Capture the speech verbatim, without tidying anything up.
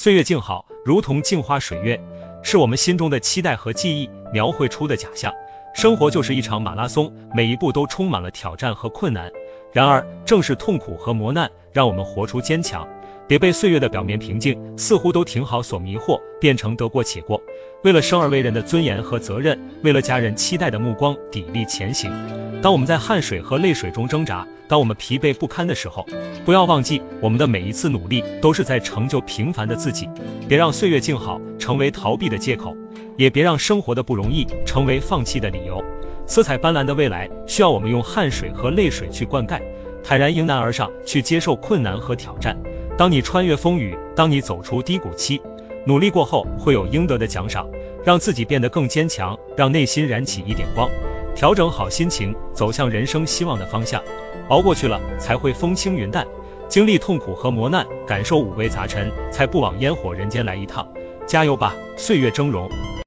岁月静好，如同镜花水月，是我们心中的期待和记忆描绘出的假象。生活就是一场马拉松，每一步都充满了挑战和困难。然而，正是痛苦和磨难，让我们活出坚强。别被岁月的表面平静似乎都挺好所迷惑，变成得过且过。为了生而为人的尊严和责任，为了家人期待的目光，砥砺前行。当我们在汗水和泪水中挣扎，当我们疲惫不堪的时候，不要忘记，我们的每一次努力都是在成就平凡的自己。别让岁月静好成为逃避的借口，也别让生活的不容易成为放弃的理由。色彩斑斓的未来，需要我们用汗水和泪水去灌溉，坦然迎难而上，去接受困难和挑战。当你穿越风雨，当你走出低谷期，努力过后会有应得的奖赏，让自己变得更坚强，让内心燃起一点光，调整好心情，走向人生希望的方向。熬过去了，才会风轻云淡；经历痛苦和磨难，感受五味杂陈，才不枉烟火人间来一趟。加油吧，岁月峥嵘！